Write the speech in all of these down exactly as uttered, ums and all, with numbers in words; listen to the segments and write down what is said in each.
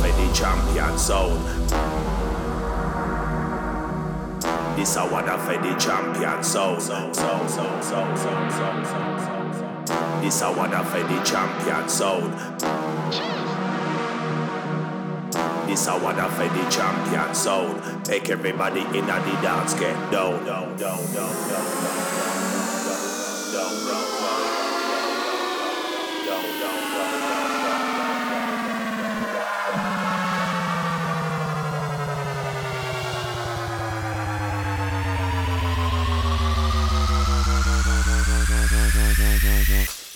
for the champion sound. This a water for the champion sound. This a water for the champion sound. This a water for the champion sound. Take everybody in a the dance, get down, down, down, down, down, down, down, down.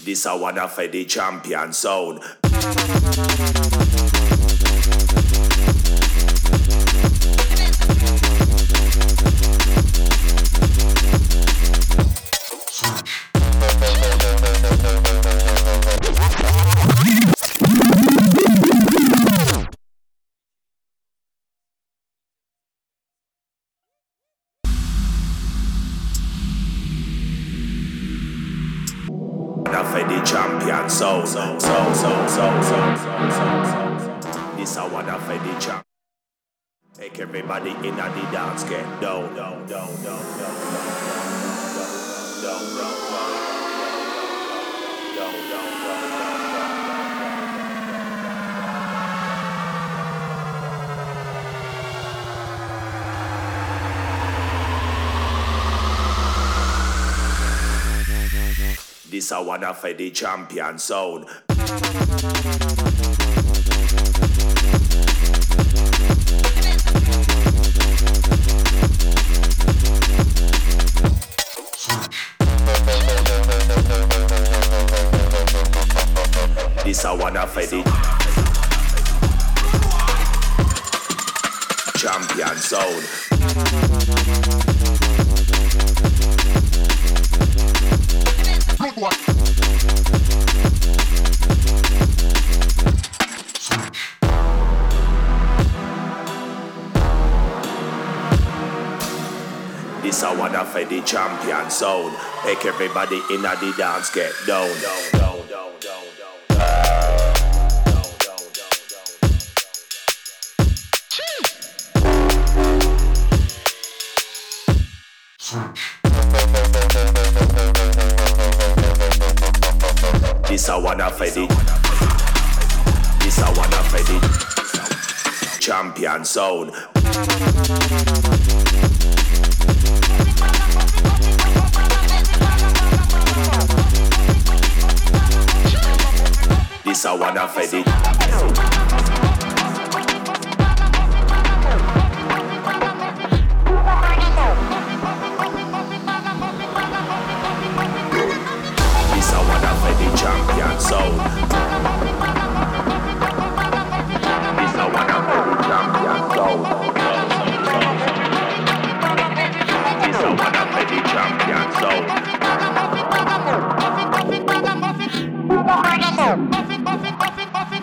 This a water for the champion sound. So, so, so, so, so, so, so, so. This a water for the champ. Take everybody in a the dance, get down, down, down, down, down, down, down, down, down, down, down. This a water for the champion sound. This a water for the champion sound. What? This a water for the champion sound. Make everybody in a the dance, get down, down, down, down, down, down, down. This a water for the This a water for the champion sound. This a water for the champion sound. This a water for the champion sound. This a water for the champion sound. This a water for the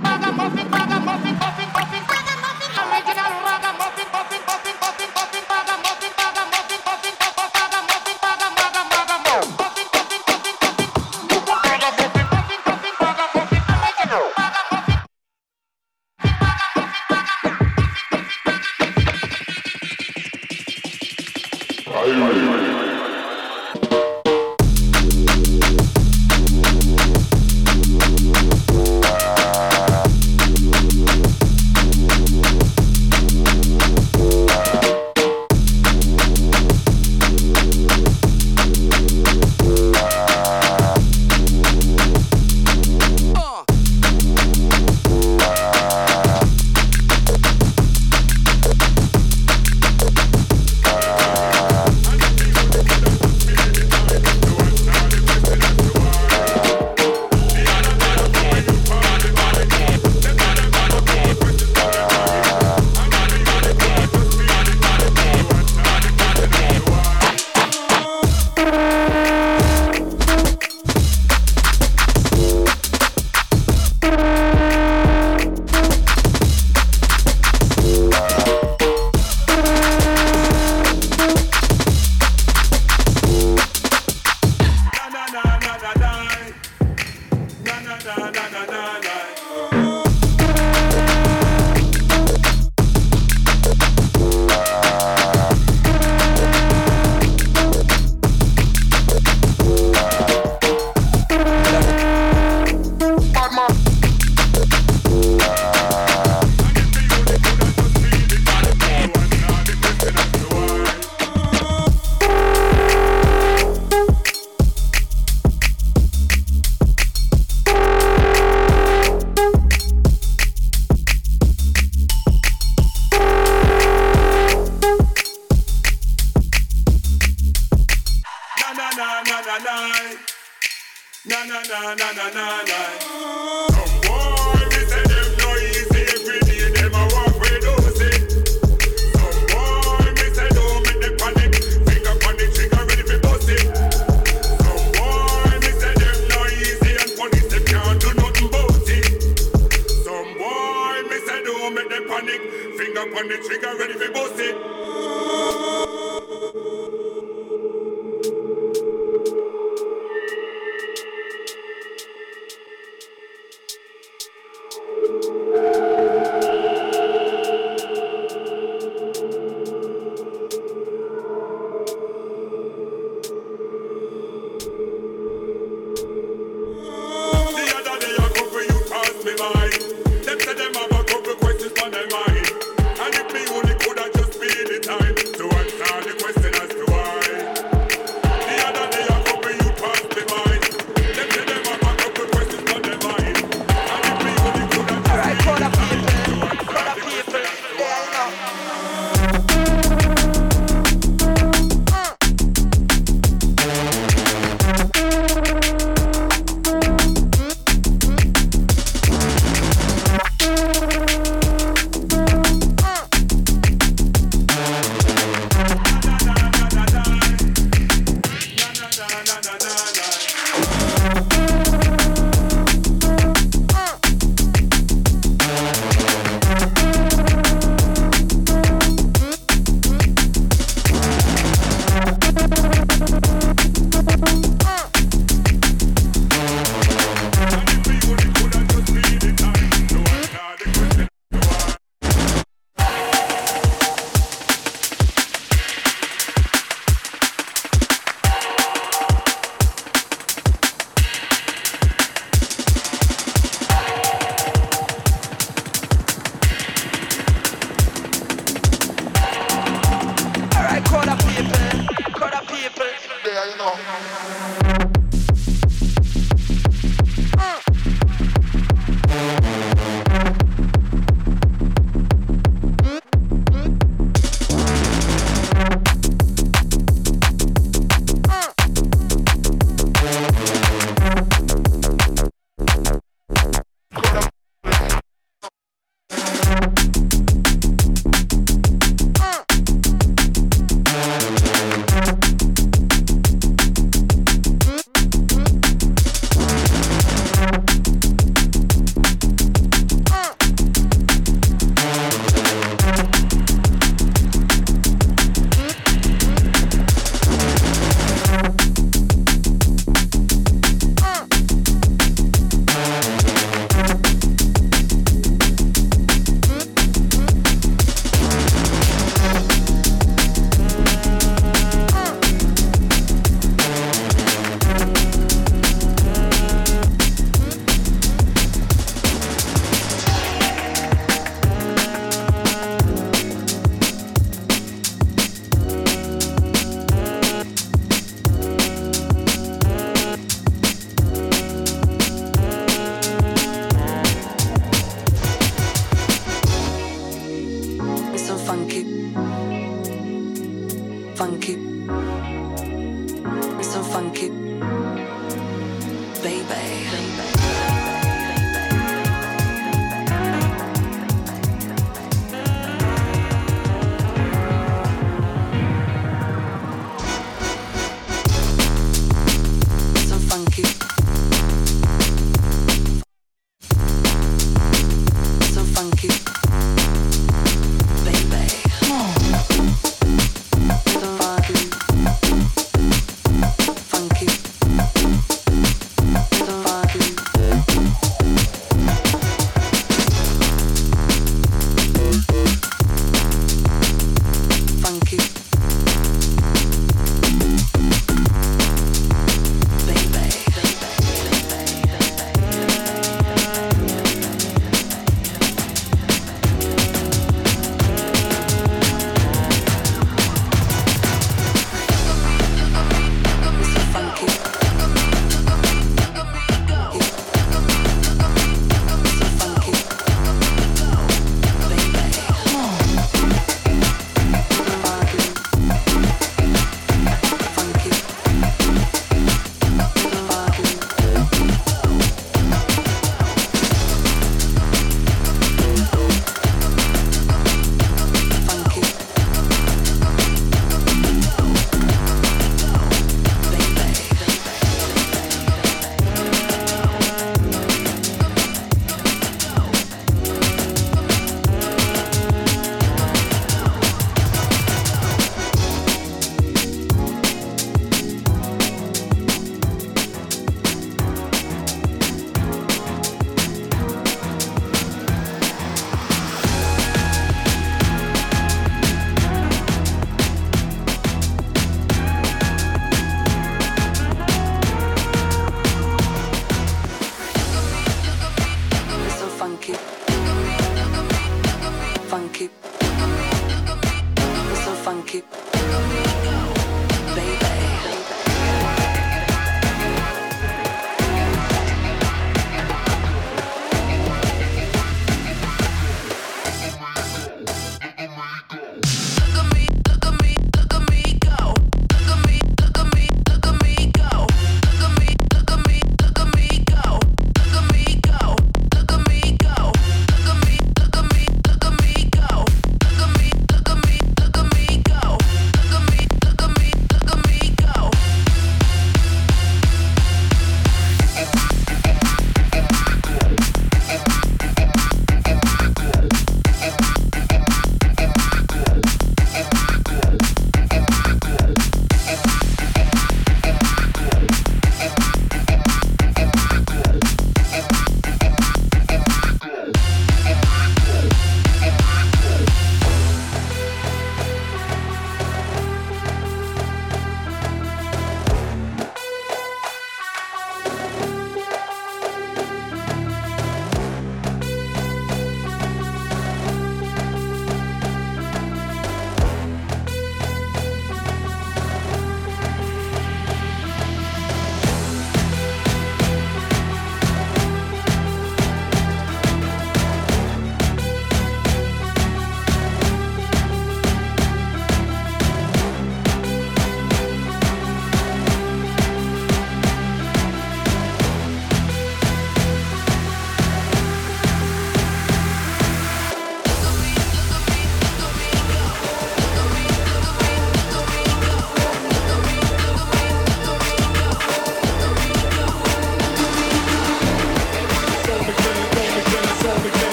champion sound. na na na na na na na na na na na. Some boy we say them no easy every day. Them a walk with us it. Some boy we say don't make them panic. Finger on the trigger ready for busting. Some boy we say them no easy and funny. Them can't do nothing about it. Some boy we say don't make them panic. Finger on the trigger ready for busting. Thank you.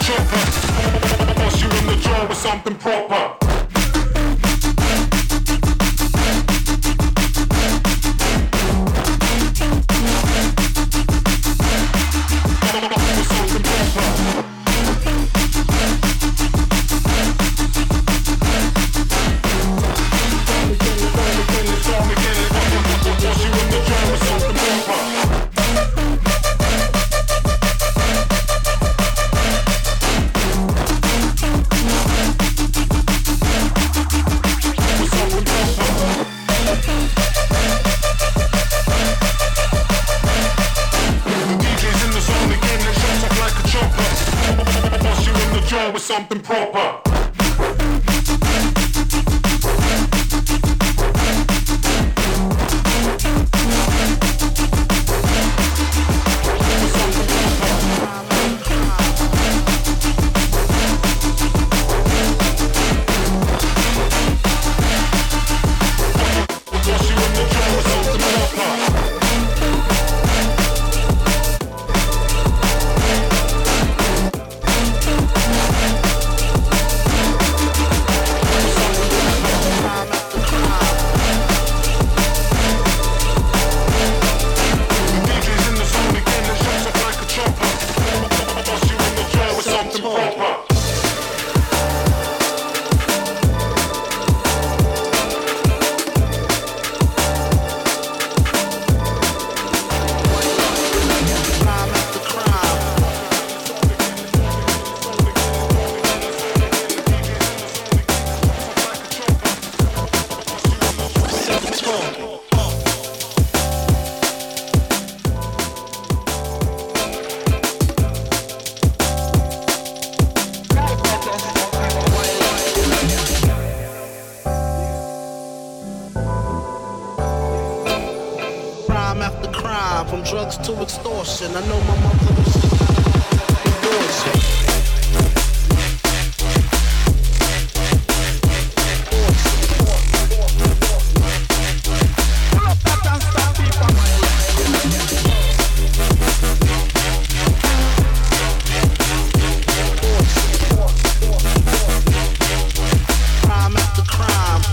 chopper. Bust you in the jaw with something proper. Something proper. I know my mother was endorsing. Crime after crime.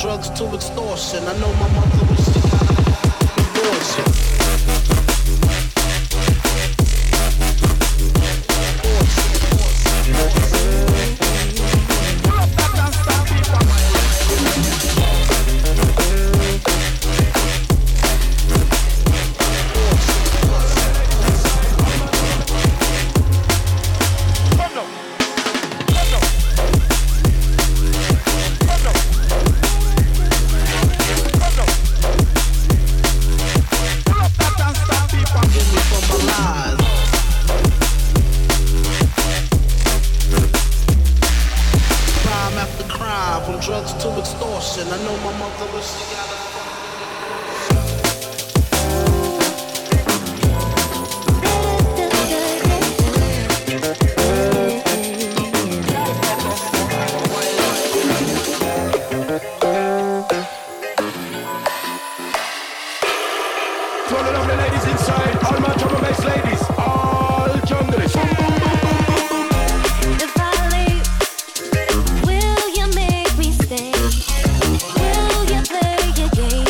Drugs to extortion. I know my mother was the kind of abortion. Will you play your game?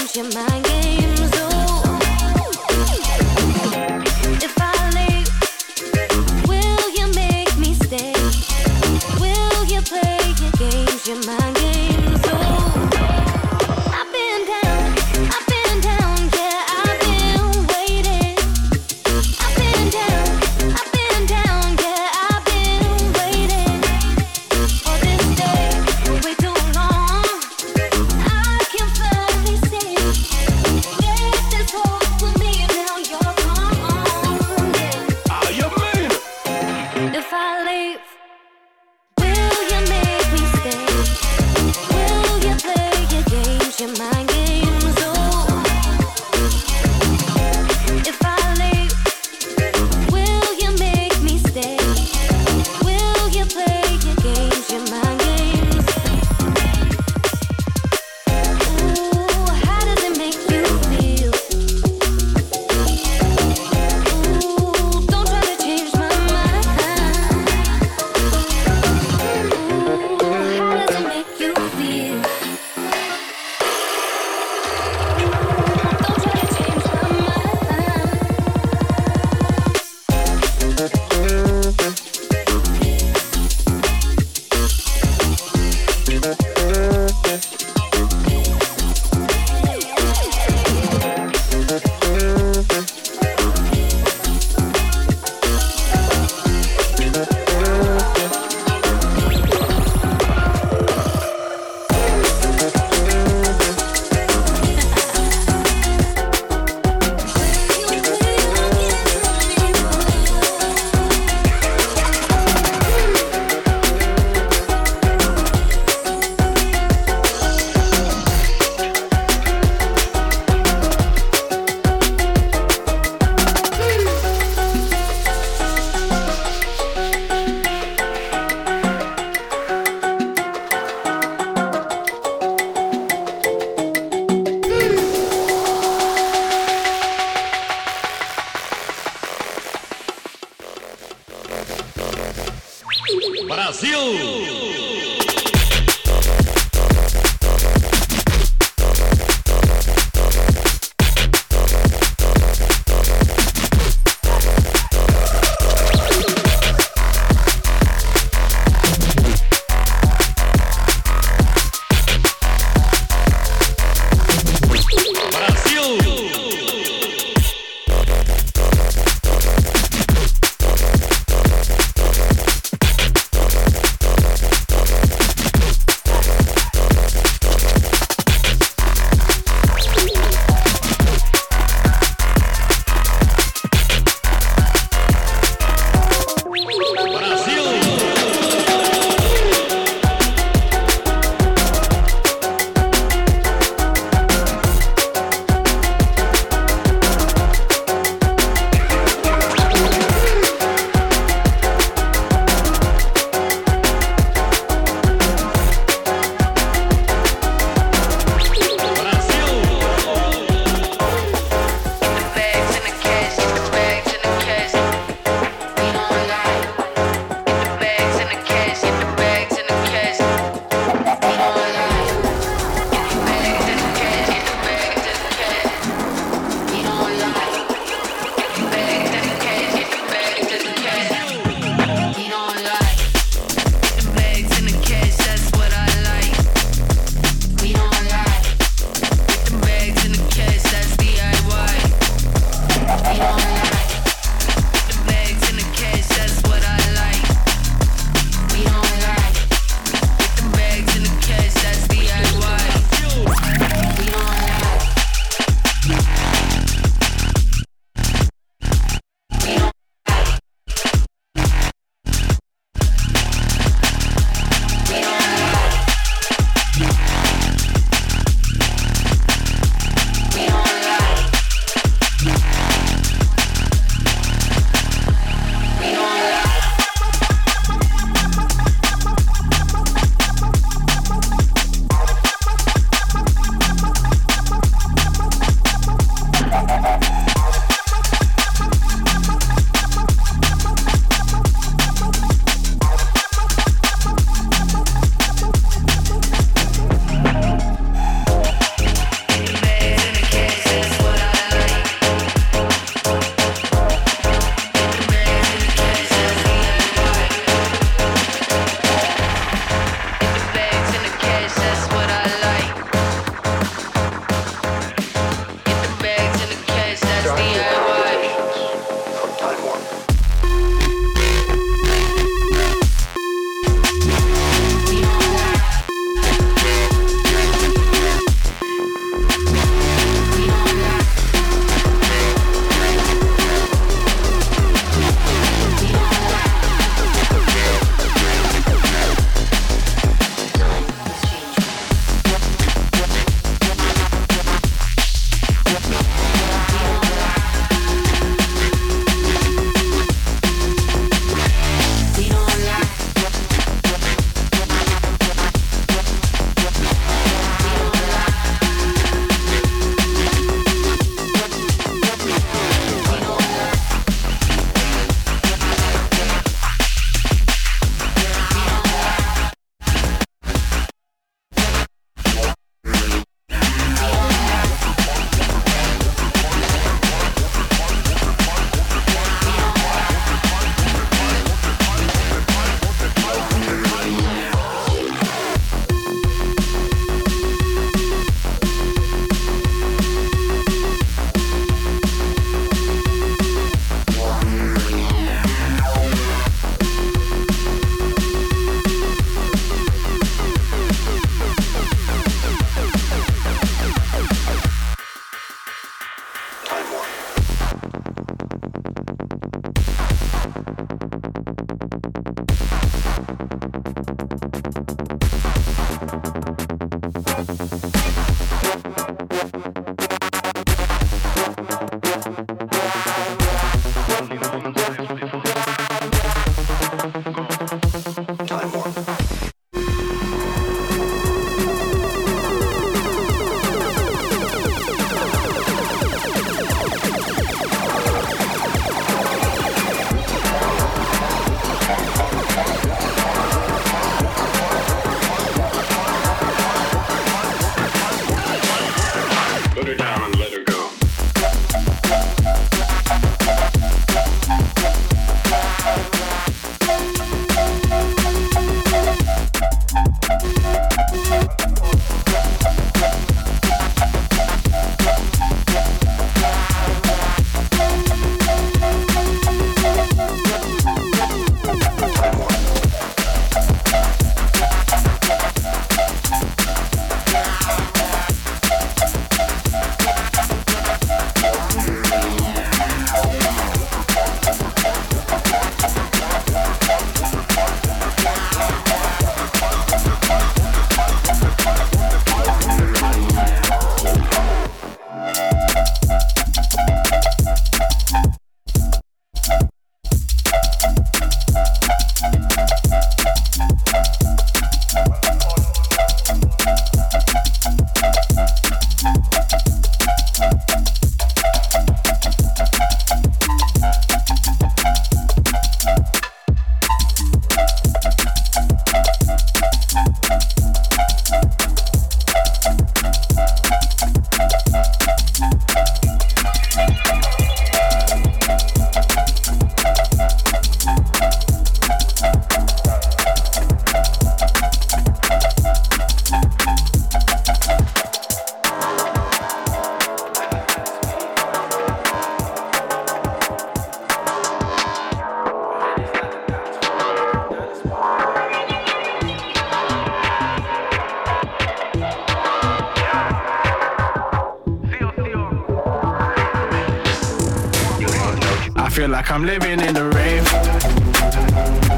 feel like I'm living in a rave.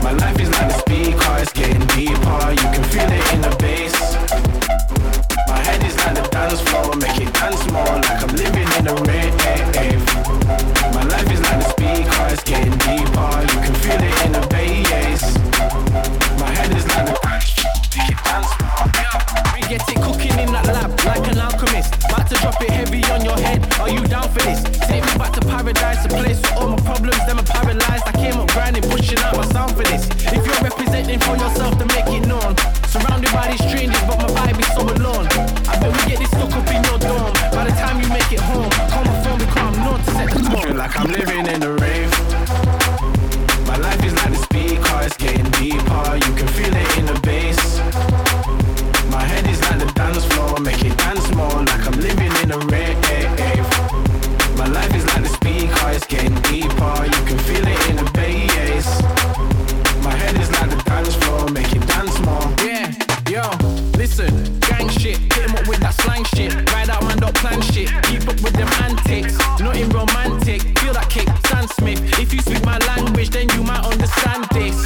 My life is like a speaker, it's getting deeper. You can feel it in the bass. My head is like the dance floor, make it dance more. Like I'm living in a rave. My life is like a speaker, it's getting deeper. You can feel it in the bass. My head is like the dance floor, make it dance more. Yeah. We get it cooking in that lab, like an alchemist. About to drop it heavy on your head. Are you down for this? Take me back to paradise, a place where all my problems, them are paralyzed. I came up grinding, pushing out my sound for this. If you're representing for yourself, then make it known. Surrounded by these strangers, but my vibe is so alone. I bet we get this stuck up in your dorm. By the time you make it home, call my phone, we can't not to set the tone. I feel like I'm living in a rave. My life is like the speaker, it's getting deeper. You can feel it in the bass. My head is like the dance floor, make it dance more. Like I'm living in a rave. My life is like the speaker, it's getting deeper. You can feel it in the bass. My head is like the dance floor, make it dance more. Yeah, yo, listen, gang shit. Hit 'em up with that slang shit. Ride out, man, don't plan shit. Keep up with them antics, nothing romantic. Feel that kick, Stan Smith. If you speak my language, then you might understand this.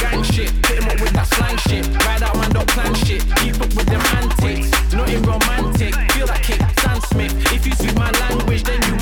Gang shit, hit 'em up with that slang shit. Ride out, man, don't plan shit. Keep up with them antics, nothing romantic. Feel that kick, Stan Smith. If you speak my language, then you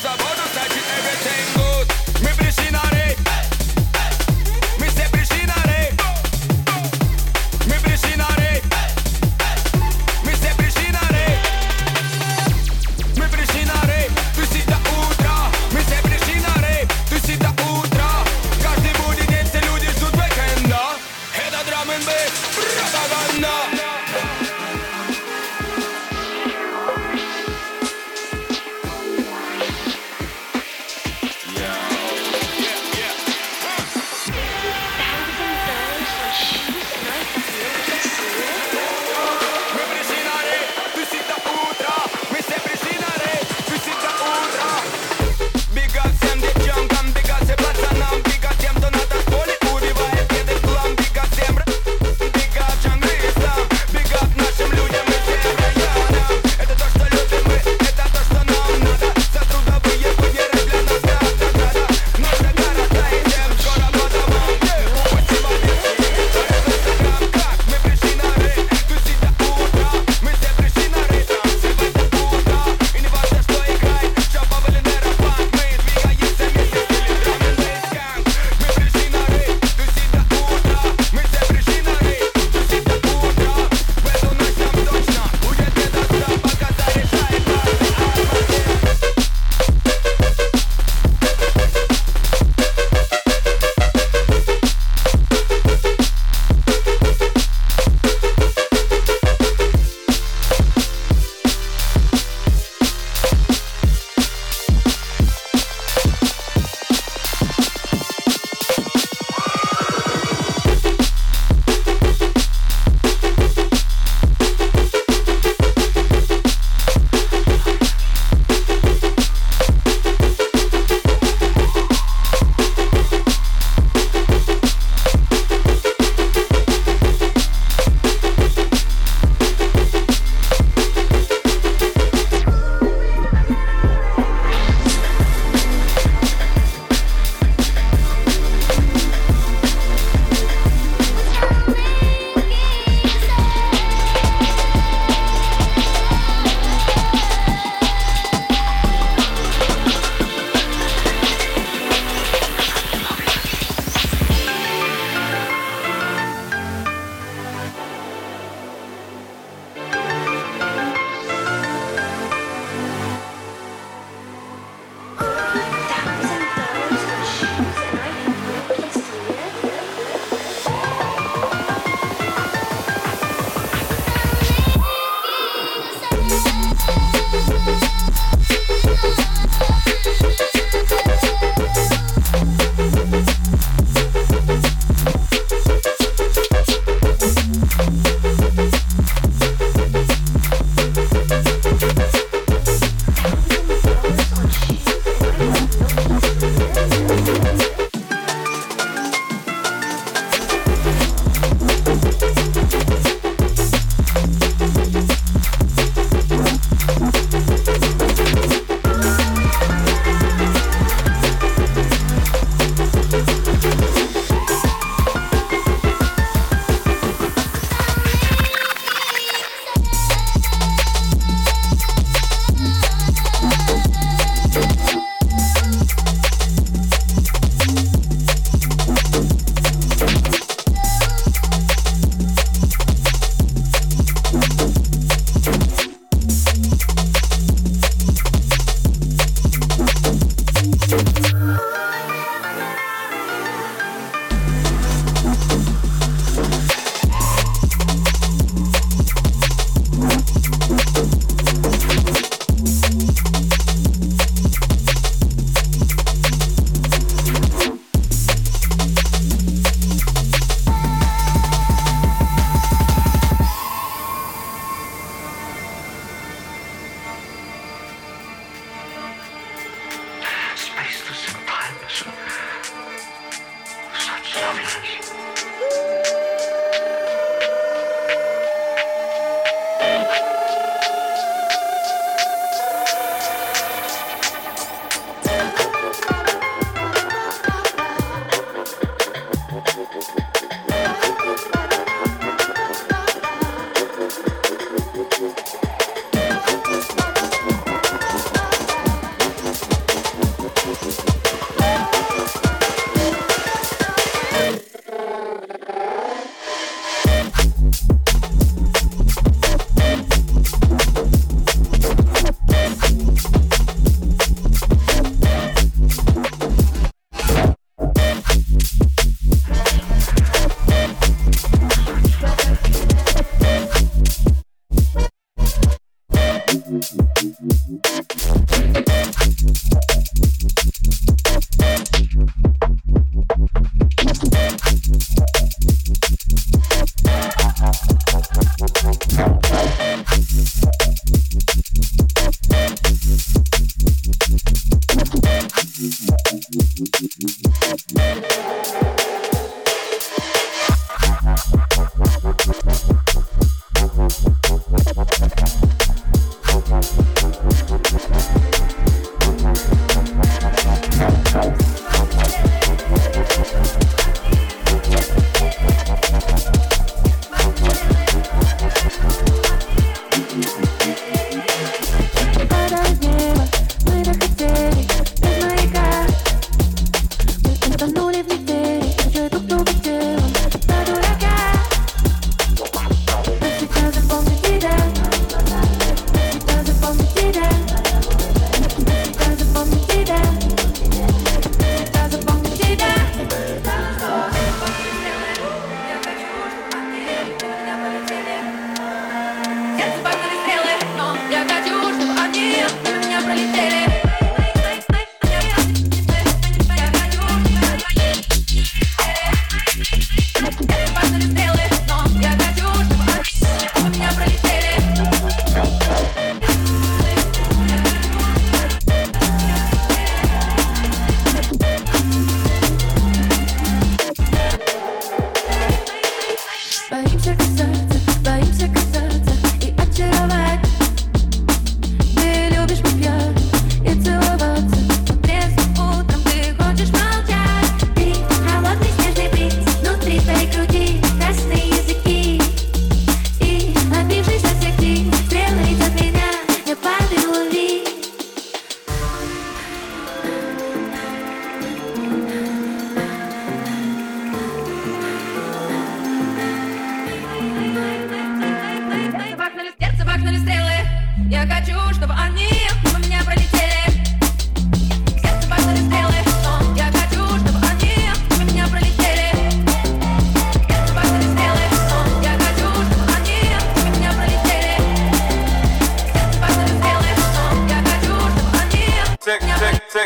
свободу, значит everything good. Мы пришли на рейв, мы все пришли на рейв, мы пришли на рейв, мы все пришли на рейв, мы пришли на рейв, тусить до утра, мы все пришли на рейв, тусить до утра. Каждый будний день все люди ждут уикенда. Это drum and bass, пропаганда.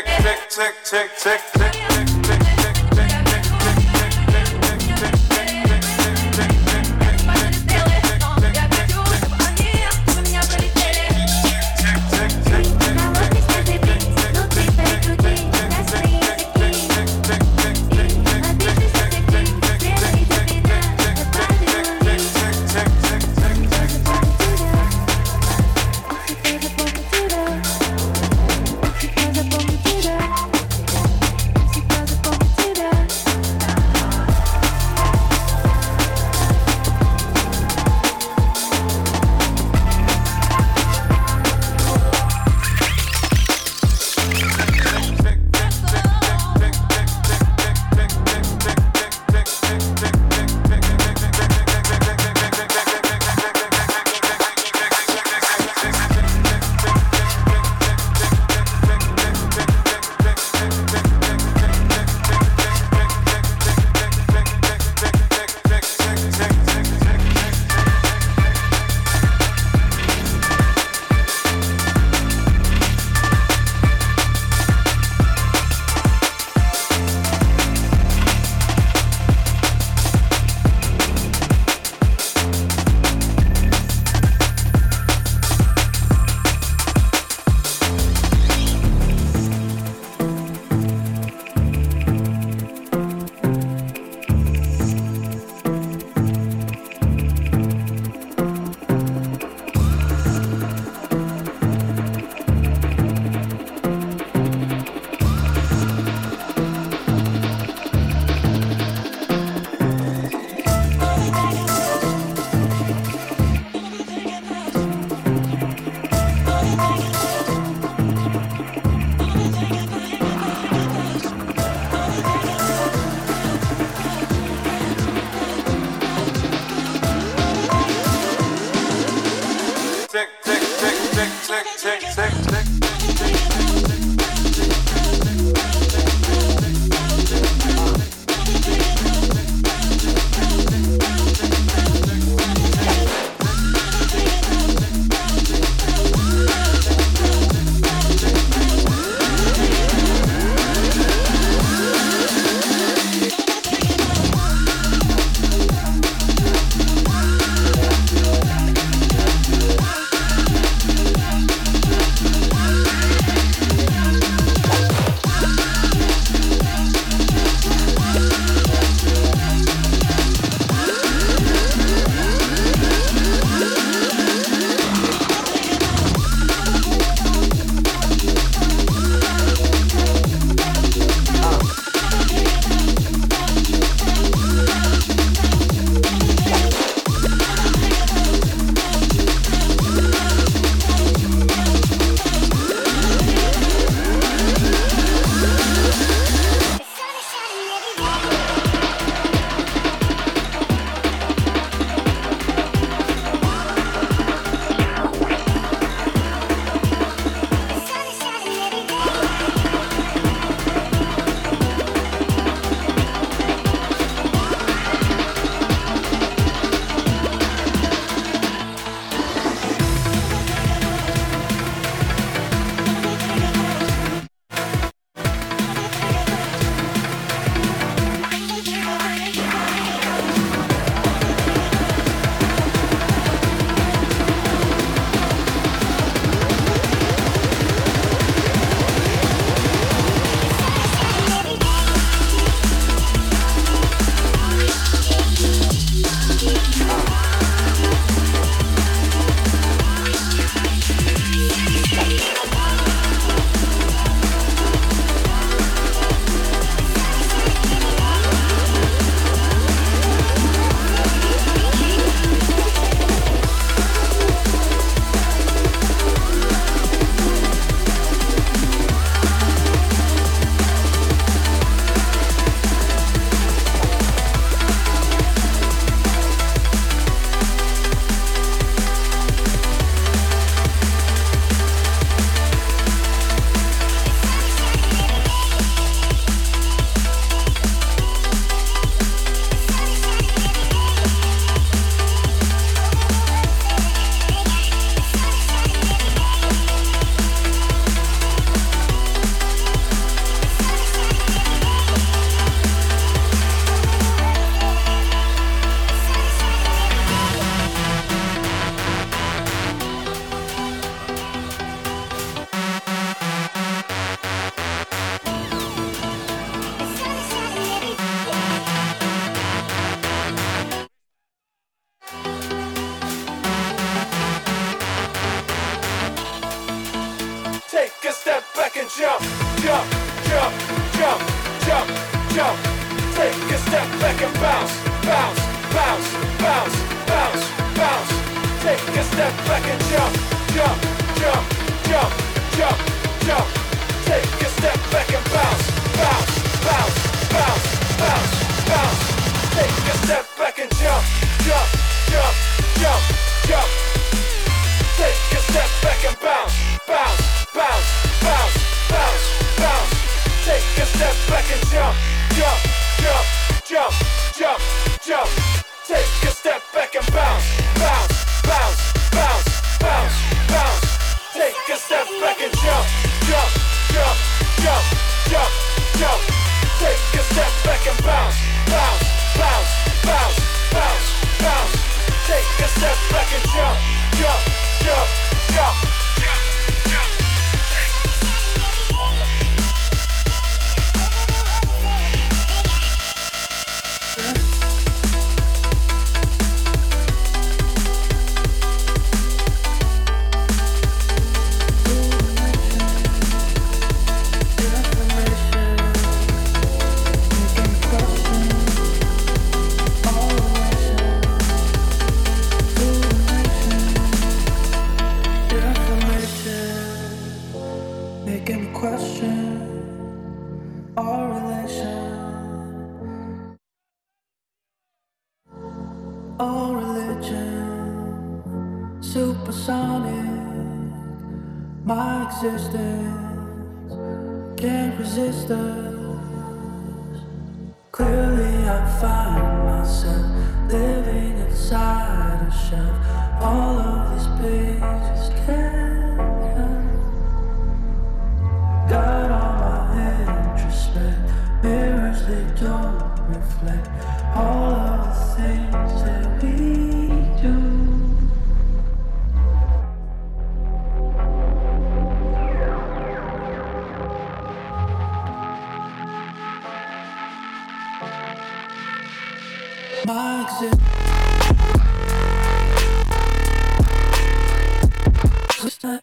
tick, tick, tick, tick, tick, tick, tick, tick, tick. Редактор субтитров А.Семкин Корректор А.Егорова jump, jump, jump, jump. Take a step back and bounce, bounce, bounce, bounce, bounce, bounce. Take a step back and jump, jump, jump, jump, jump, jump. Take a step back and bounce, bounce, bounce, bounce, bounce, bounce. Take a step back and jump, jump, jump, jump, jump. Take a step back and bounce, bounce, bounce, bounce, bounce, bounce. Take a step back and jump, jump, jump, jump, jump, jump. Take a step back and bounce, bounce, bounce, bounce, bounce, bounce. Take a step back and jump, jump, jump, jump, jump, jump. Take a step back and bounce, bounce, bounce, bounce, bounce, bounce. Take a step back and jump, jump, jump, jump, jump. What's that?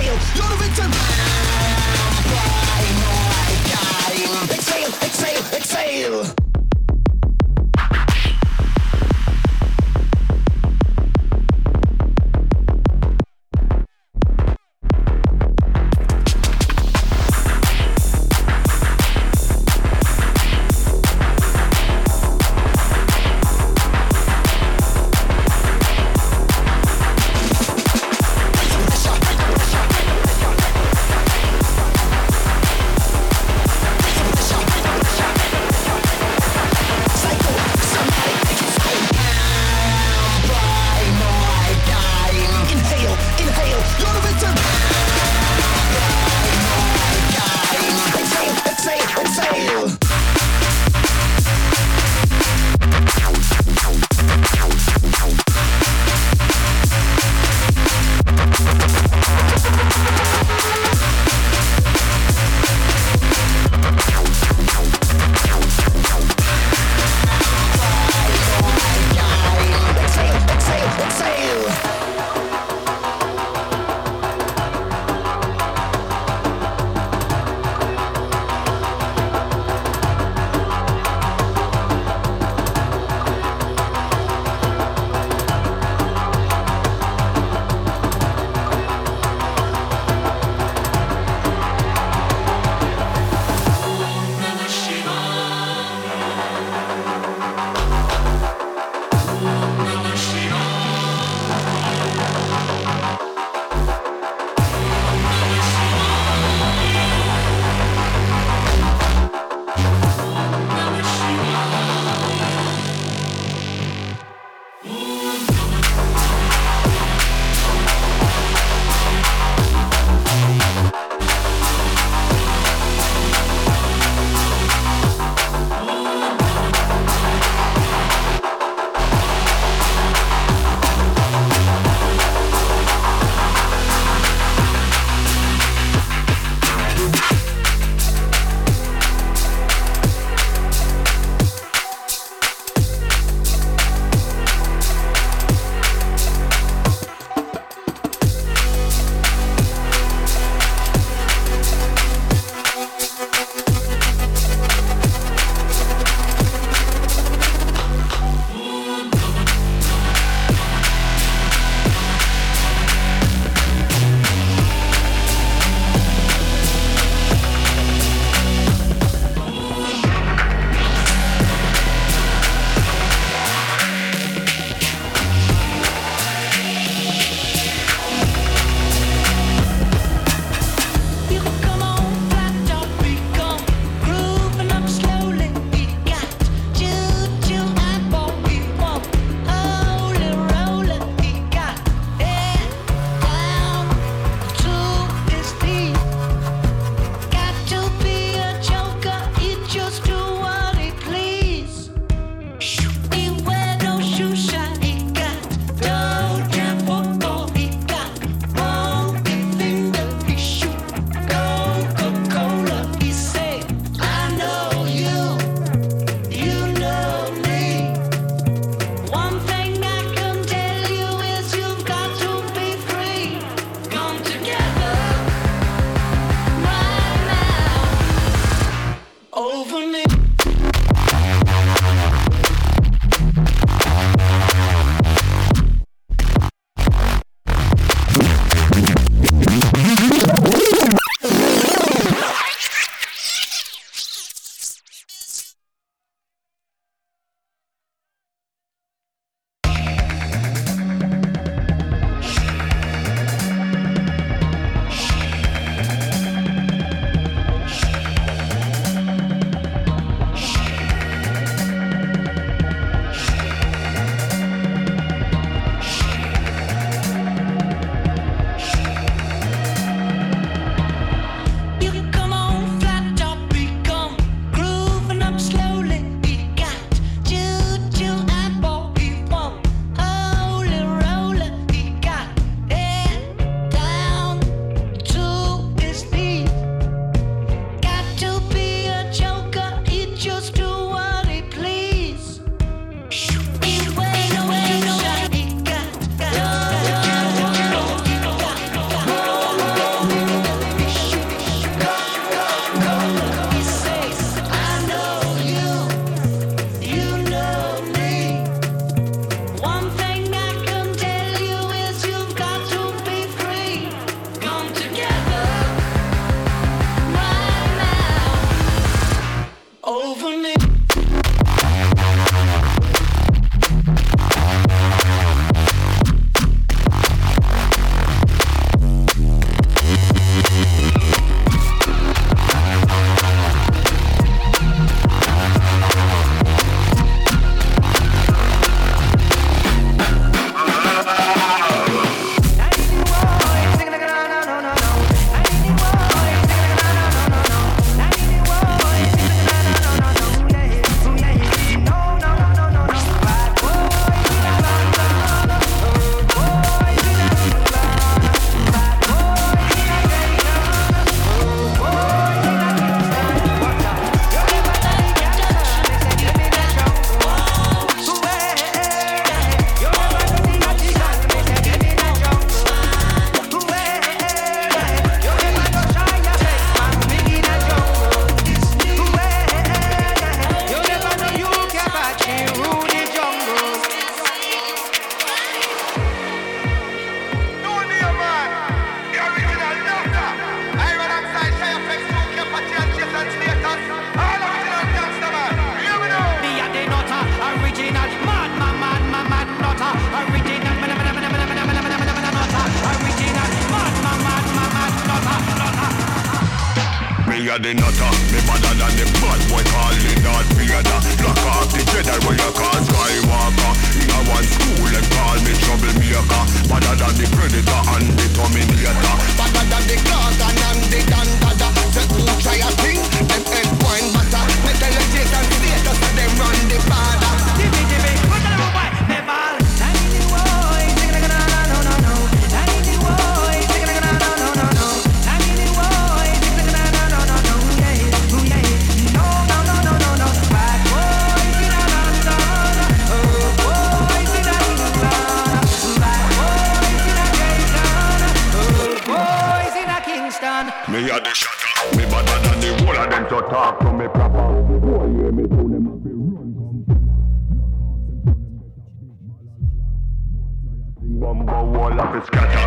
exhale, you're the victim. I'm my exhale, exhale, exhale. of the nutter. Me badder than the bad boy calling all together. Block off the Jedi when you call Skywalker. In a one school and call me troublemaker. Badder than the Predator and the Terminator. Badder than the Gorgon and the Dandada. So who try a thing, them head wine matter. Metal and Jason status and them run the border. Jimmy, Jimmy, put on the boy, me ball. Me a the shot, me better than the whole of them to talk to me proper. Boy, yeah, me do them up, me run come down. Bumbo wall up, it's scatter.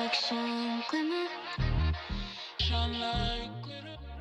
reflection glimmer, shine like glitter.